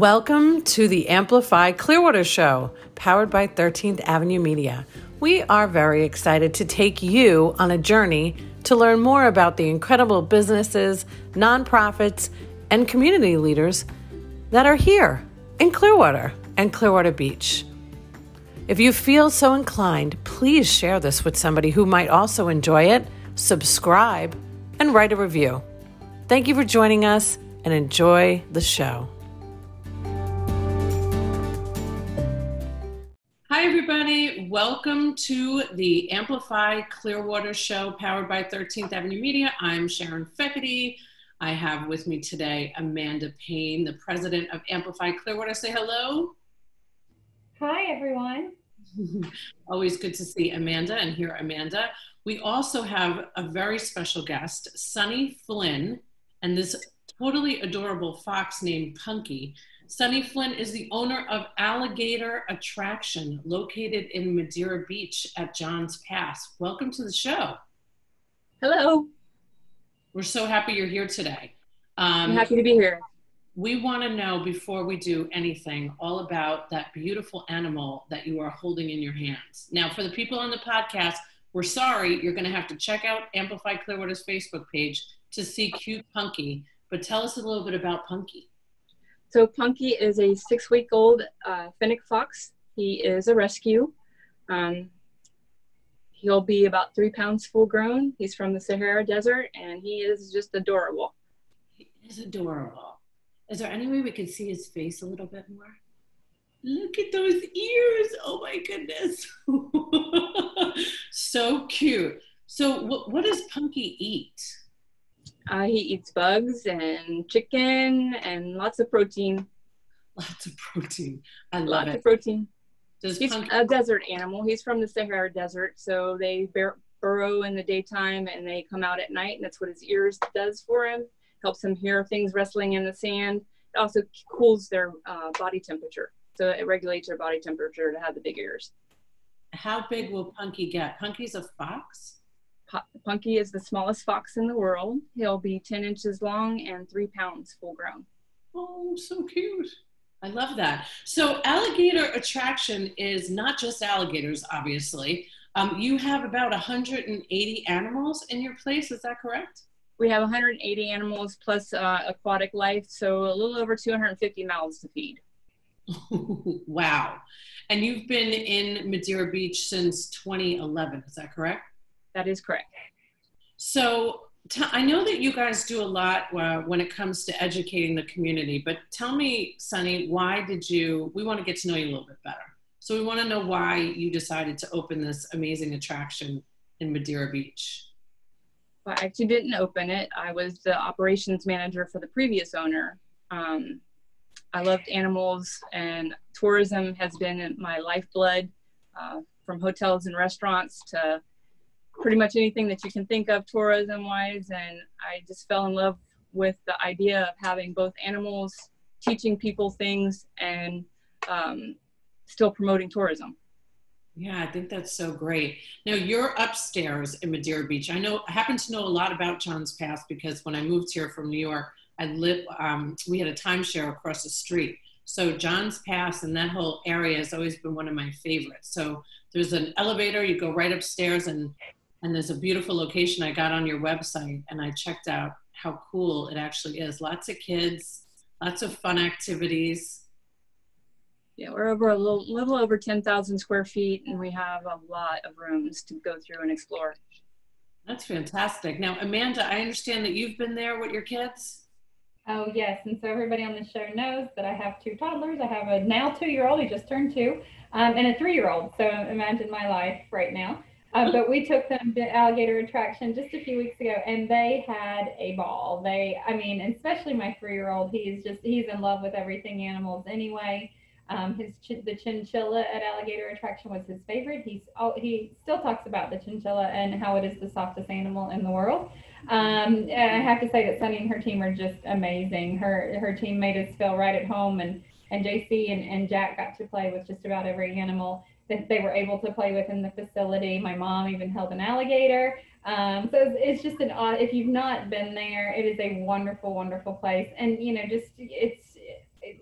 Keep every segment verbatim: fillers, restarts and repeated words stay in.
Welcome to the Amplify Clearwater Show, powered by thirteenth Avenue Media. We are very excited to take you on a journey to learn more about the incredible businesses, nonprofits, and community leaders that are here in Clearwater and Clearwater Beach. If you feel so inclined, please share this with somebody who might also enjoy it, subscribe, and write a review. Thank you for joining us and enjoy the show. Hi, everybody. Welcome to the Amplify Clearwater Show, powered by thirteenth Avenue Media. I'm Sharon Feckety. I have with me today Amanda Payne, the president of Amplify Clearwater. Say hello. Hi, everyone. Always good to see Amanda and hear Amanda. We also have a very special guest, Sunny Flynn, and this totally adorable fox named Punky. Sunny Flynn is the owner of Alligator Attraction, located in Madeira Beach at John's Pass. Welcome to the show. Hello. We're so happy you're here today. Um, I'm happy to be here. We want to know, before we do anything, all about that beautiful animal that you are holding in your hands. Now, for the people on the podcast, we're sorry, you're going to have to check out Amplify Clearwater's Facebook page to see cute Punky, but tell us a little bit about Punky. So Punky is a six-week-old uh, fennec fox. He is a rescue. Um, he'll be about three pounds full grown. He's from the Sahara Desert, and he is just adorable. He is adorable. Is there any way we can see his face a little bit more? Look at those ears. Oh, my goodness. So cute. So wh- what does Punky eat? Uh, he eats bugs and chicken and lots of protein. Lots of protein. I love lots it. Lots of protein. Does He's Punky- a desert animal. He's from the Sahara Desert, so they bur- burrow in the daytime and they come out at night, and that's what his ears does for him. Helps him hear things rustling in the sand. It also cools their uh, body temperature, so it regulates their body temperature to have the big ears. How big will Punky get? Punky's a fox? Punky is the smallest fox in the world. He'll be ten inches long and three pounds full grown. Oh, so cute. I love that. So Alligator Attraction is not just alligators, obviously. Um, you have about one hundred eighty animals in your place. Is that correct? We have one hundred eighty animals plus uh, aquatic life, so a little over two hundred fifty mouths to feed. Wow. And you've been in Madeira Beach since twenty eleven. Is that correct? That is correct. So t- I know that you guys do a lot uh, when it comes to educating the community, but tell me, Sunny, why did you, we want to get to know you a little bit better. So we want to know why you decided to open this amazing attraction in Madeira Beach. Well, I actually didn't open it. I was the operations manager for the previous owner. Um, I loved animals, and tourism has been my lifeblood, uh, from hotels and restaurants to pretty much anything that you can think of tourism-wise, and I just fell in love with the idea of having both animals, teaching people things, and um, still promoting tourism. Yeah, I think that's so great. Now, you're upstairs in Madeira Beach. I know, I happen to know a lot about John's Pass because when I moved here from New York, I lived, um, we had a timeshare across the street. So John's Pass and that whole area has always been one of my favorites. So there's an elevator, you go right upstairs, and And there's a beautiful location I got on your website, and I checked out how cool it actually is. Lots of kids, lots of fun activities. Yeah, we're over a little, little over ten thousand square feet, and we have a lot of rooms to go through and explore. That's fantastic. Now, Amanda, I understand that you've been there with your kids? Oh, yes, and so everybody on the show knows that I have two toddlers. I have a now two-year-old, he just turned two, um, and a three-year-old, so imagine my life right now. Uh, but we took them to Alligator Attraction just a few weeks ago, and they had a ball. They, I mean, especially my three-year-old, he's just, he's in love with everything animals anyway. Um, his ch- the chinchilla at Alligator Attraction was his favorite. He's all, he still talks about the chinchilla and how it is the softest animal in the world. Um, I have to say that Sunny and her team are just amazing. Her her team made us feel right at home, and, and J C and, and Jack got to play with just about every animal that they were able to play with in the facility. My mom even held an alligator. Um, so it's, it's just an odd, if you've not been there, it is a wonderful, wonderful place. And, you know, just it's,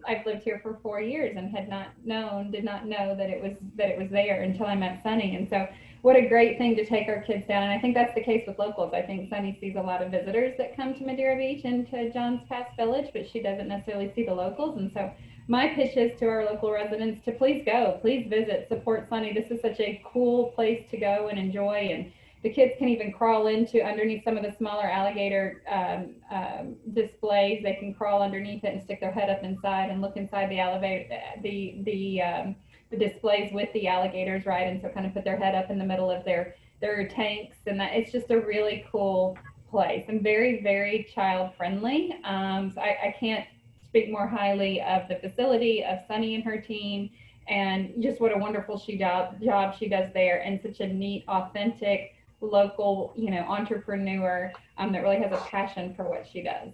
I've lived here for four years and had not known, did not know that it was that it was there until I met Sunny. And so what a great thing to take our kids down. And I think that's the case with locals. I think Sunny sees a lot of visitors that come to Madeira Beach and to John's Pass Village, but she doesn't necessarily see the locals. And so my pitch is to our local residents to please go, please visit, support Sunny. This is such a cool place to go and enjoy. And the kids can even crawl into underneath some of the smaller alligator um, um, displays. They can crawl underneath it and stick their head up inside and look inside the elevator, the the um, the displays with the alligators, right? And so kind of put their head up in the middle of their their tanks, and that it's just a really cool place and very very child friendly. Um, so I, I can't speak more highly of the facility, of Sunny and her team, and just what a wonderful she job job she does there, and such a neat, authentic, local, you know, entrepreneur um, that really has a passion for what she does.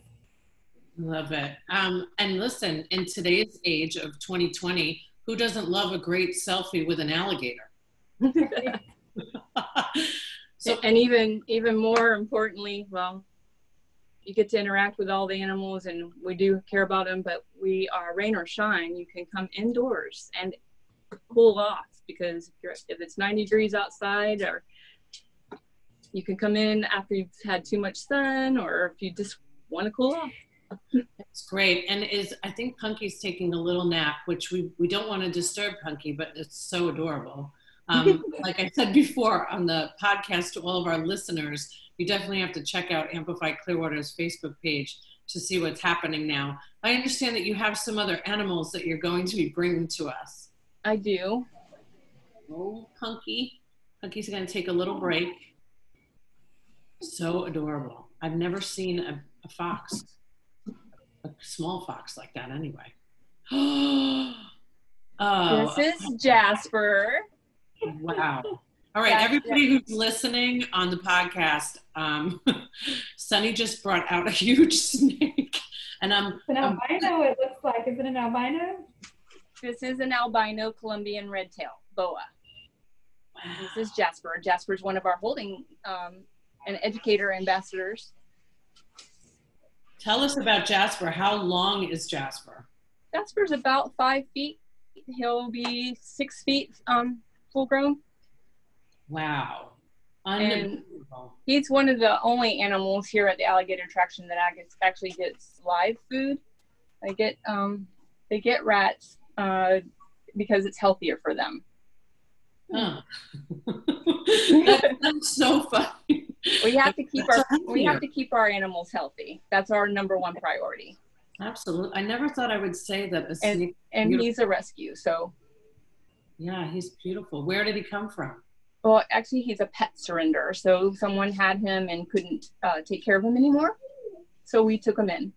Love it. Um, and listen, in today's age of twenty twenty, who doesn't love a great selfie with an alligator? So, and even even more importantly, well, you get to interact with all the animals, and we do care about them, but we are, rain or shine, you can come indoors and cool off, because if, you're, if it's ninety degrees outside, or you can come in after you've had too much sun, or if you just want to cool off. That's great. And is I think Punky's taking a little nap, which we, we don't want to disturb Punky, but it's so adorable. Um, like I said before on the podcast to all of our listeners, you definitely have to check out Amplify Clearwater's Facebook page to see what's happening now. I understand that you have some other animals that you're going to be bringing to us. I do. Oh, Punky. Punky's going to take a little break. So adorable. I've never seen a, a fox, a small fox like that anyway. Oh, this is Jasper. Wow. All right, Jasper. Everybody who's listening on the podcast, um, Sunny just brought out a huge snake. And I'm an albino, I'm, it looks like. Is it an albino? This is an albino Colombian redtail boa. Wow. This is Jasper. Jasper's one of our holding um, and educator ambassadors. Tell us about Jasper. How long is Jasper? Jasper's about five feet. He'll be six feet um, full grown. Wow. Unbelievable. He's one of the only animals here at the Alligator Attraction that actually gets live food. They get, um, they get rats uh, because it's healthier for them. Huh. that, that's so funny. We have to keep our we have to keep our animals healthy. That's our number one priority. Absolutely. I never thought I would say that. A snake, and and he's a rescue, so. Yeah, he's beautiful. Where did he come from? Well, actually, he's a pet surrender. So someone had him and couldn't uh, take care of him anymore, so we took him in.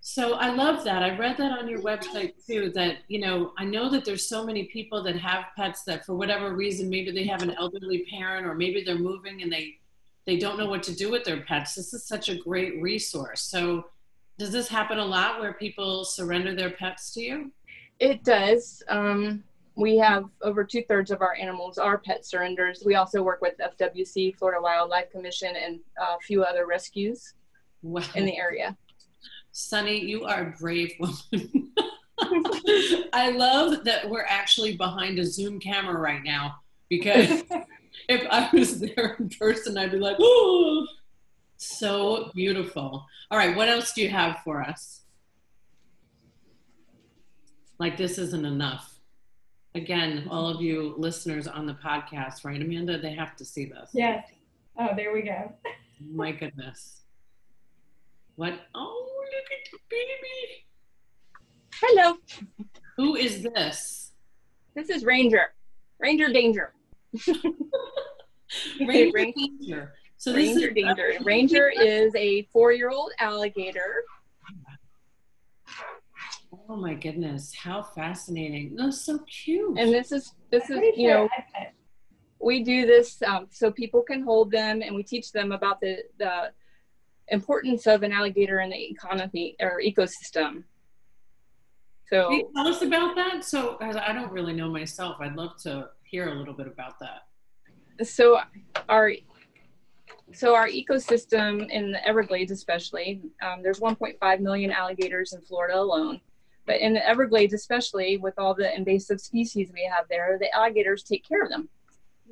So I love that. I read that on your website too, that, you know, I know that there's so many people that have pets that for whatever reason, maybe they have an elderly parent, or maybe they're moving and they They don't know what to do with their pets. This is such a great resource. So does this happen a lot where people surrender their pets to you? It does. Um, we have over two thirds of our animals are pet surrenders. We also work with F W C, Florida Wildlife Commission, and a few other rescues wow. in the area. Sunny, you are a brave woman. I love that we're actually behind a Zoom camera right now, because if I was there in person, I'd be like, oh, so beautiful. All right, what else do you have for us? Like, this isn't enough. Again, all of you listeners on the podcast, right, Amanda? They have to see this. Yes. Oh, there we go. My goodness. What? Oh, look at the baby. Hello. Who is this? This is Ranger. Ranger Danger. Ranger, Ranger Danger. So this Ranger is Danger. Ranger is a four-year-old alligator. Oh my goodness! How fascinating! That's so cute. And this is this is you know, we do this um, so people can hold them, and we teach them about the the importance of an alligator in the economy or ecosystem. So can you tell us about that. So I don't really know myself. I'd love to hear a little bit about that. So our so our ecosystem in the Everglades, especially, um, there's one point five million alligators in Florida alone. But in the Everglades, especially with all the invasive species we have there, the alligators take care of them.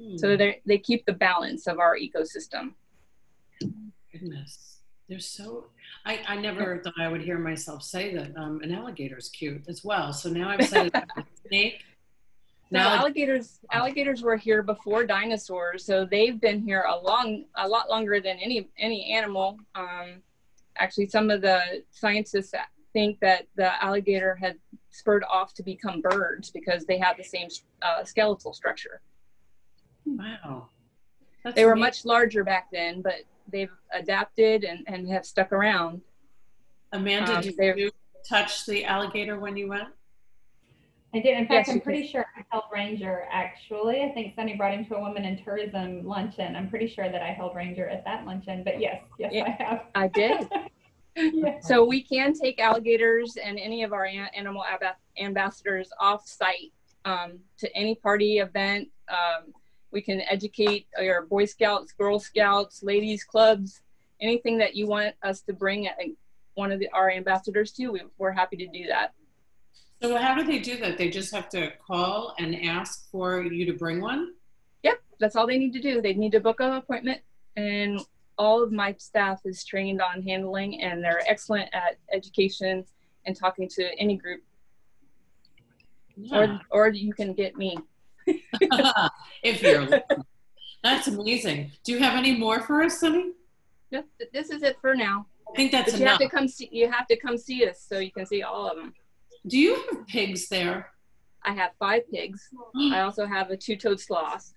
Mm. So they they keep the balance of our ecosystem. Goodness. They're so, I, I never thought I would hear myself say that um, an alligator is cute as well. So now I've said a snake. Now so alligators, alligators were here before dinosaurs. So they've been here a long, a lot longer than any, any animal. Um, actually, some of the scientists think that the alligator had spurred off to become birds because they had the same uh, skeletal structure. Wow. That's they were amazing. Much larger back then, but they've adapted and, and have stuck around. Amanda, um, did you touch the alligator when you went? I did. In fact, yes, I'm pretty did. sure I held Ranger, actually. I think Sunny brought him to a woman in tourism luncheon. I'm pretty sure that I held Ranger at that luncheon, but yes, yes, yeah, I have. I did. Yeah. So we can take alligators and any of our animal ambassadors off-site um, to any party event. Um, we can educate your Boy Scouts, Girl Scouts, ladies clubs, anything that you want us to bring a, one of the, our ambassadors to, we, we're happy to do that. So how do they do that? They just have to call and ask for you to bring one? Yep, that's all they need to do. They need to book an appointment, and all of my staff is trained on handling, and they're excellent at education and talking to any group. Yeah. Or, or you can get me. If you're looking. That's amazing. Do you have any more for us, Sunny? No, this is it for now. I think that's but enough. You have to come see, you have to come see us so you can see all of them. Do you have pigs there? I have five pigs. I also have a two-toed sloth.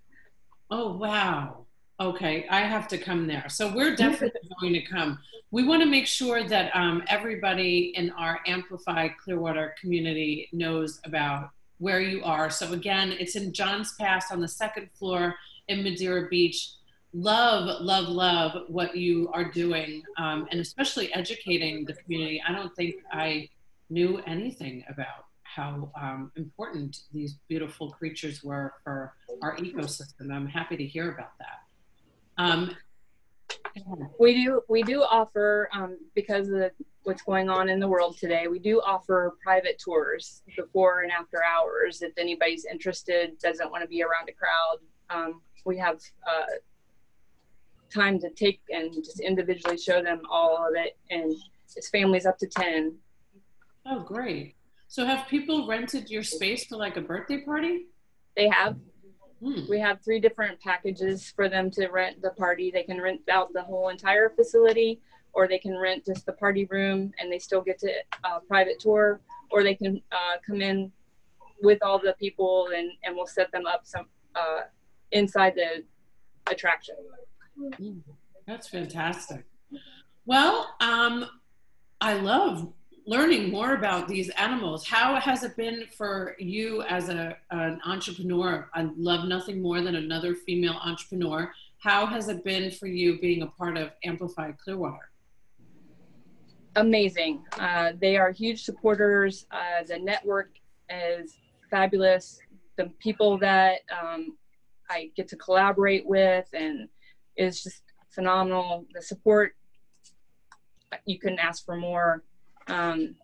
Oh, wow. Okay, I have to come there. So we're definitely going to come. We want to make sure that um, everybody in our Amplify Clearwater community knows about where you are. So again, it's in John's Pass on the second floor in Madeira Beach. Love, love, love what you are doing, um, and especially educating the community. I don't think I knew anything about how um, important these beautiful creatures were for our ecosystem. I'm happy to hear about that. Um, we do we do offer, um, because of the, what's going on in the world today, we do offer private tours before and after hours. If anybody's interested, doesn't want to be around a crowd, um, we have uh, time to take and just individually show them all of it, and it's families up to ten. Oh, great. So have people rented your space for like a birthday party? They have. Hmm. We have three different packages for them to rent the party. They can rent out the whole entire facility, or they can rent just the party room and they still get to uh, private tour, or they can uh, come in with all the people and, and we'll set them up some uh, inside the attraction. Mm, that's fantastic. Well, um, I love learning more about these animals. How has it been for you as a, an entrepreneur? I love nothing more than another female entrepreneur. How has it been for you being a part of Amplify Clearwater? Amazing. Uh, they are huge supporters. Uh, the network is fabulous. The people that um, I get to collaborate with, and it's just phenomenal. The support, you couldn't ask for more. Um,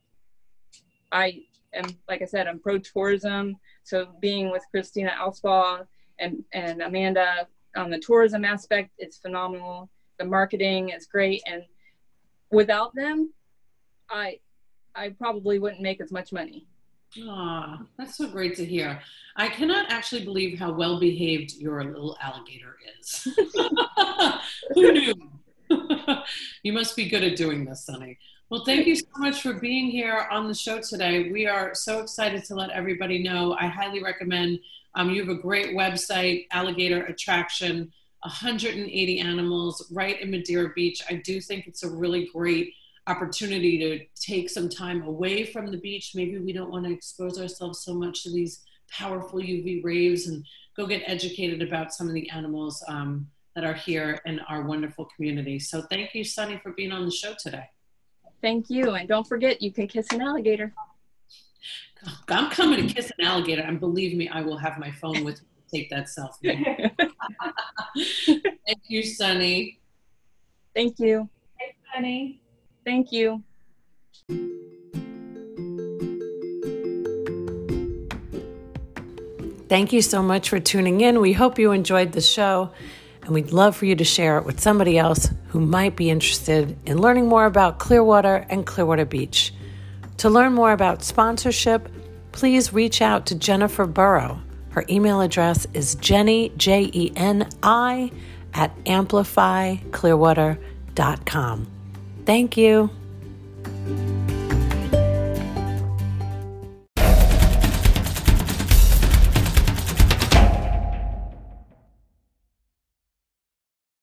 I am, like I said, I'm pro-tourism, so being with Christina Alspaugh and, and Amanda on the tourism aspect, it's phenomenal. The marketing is great, and without them, I, I probably wouldn't make as much money. Aw, that's so great to hear. I cannot actually believe how well-behaved your little alligator is. Who knew? You must be good at doing this, Sunny. Well, thank you so much for being here on the show today. We are so excited to let everybody know. I highly recommend, um, you have a great website, Alligator Attraction, one hundred eighty animals right in Madeira Beach. I do think it's a really great opportunity to take some time away from the beach. Maybe we don't want to expose ourselves so much to these powerful U V rays, and go get educated about some of the animals um, that are here in our wonderful community. So thank you, Sunny, for being on the show today. Thank you, and don't forget, you can kiss an alligator. I'm coming to kiss an alligator, and believe me, I will have my phone with me to take that selfie. Thank you, Sunny. Thank you. Hey, Sunny. Thank you. Thank you so much for tuning in. We hope you enjoyed the show, and we'd love for you to share it with somebody else who might be interested in learning more about Clearwater and Clearwater Beach. To learn more about sponsorship, please reach out to Jennifer Burrow. Her email address is Jenny, J E N I, at amplify clearwater dot com. Thank you.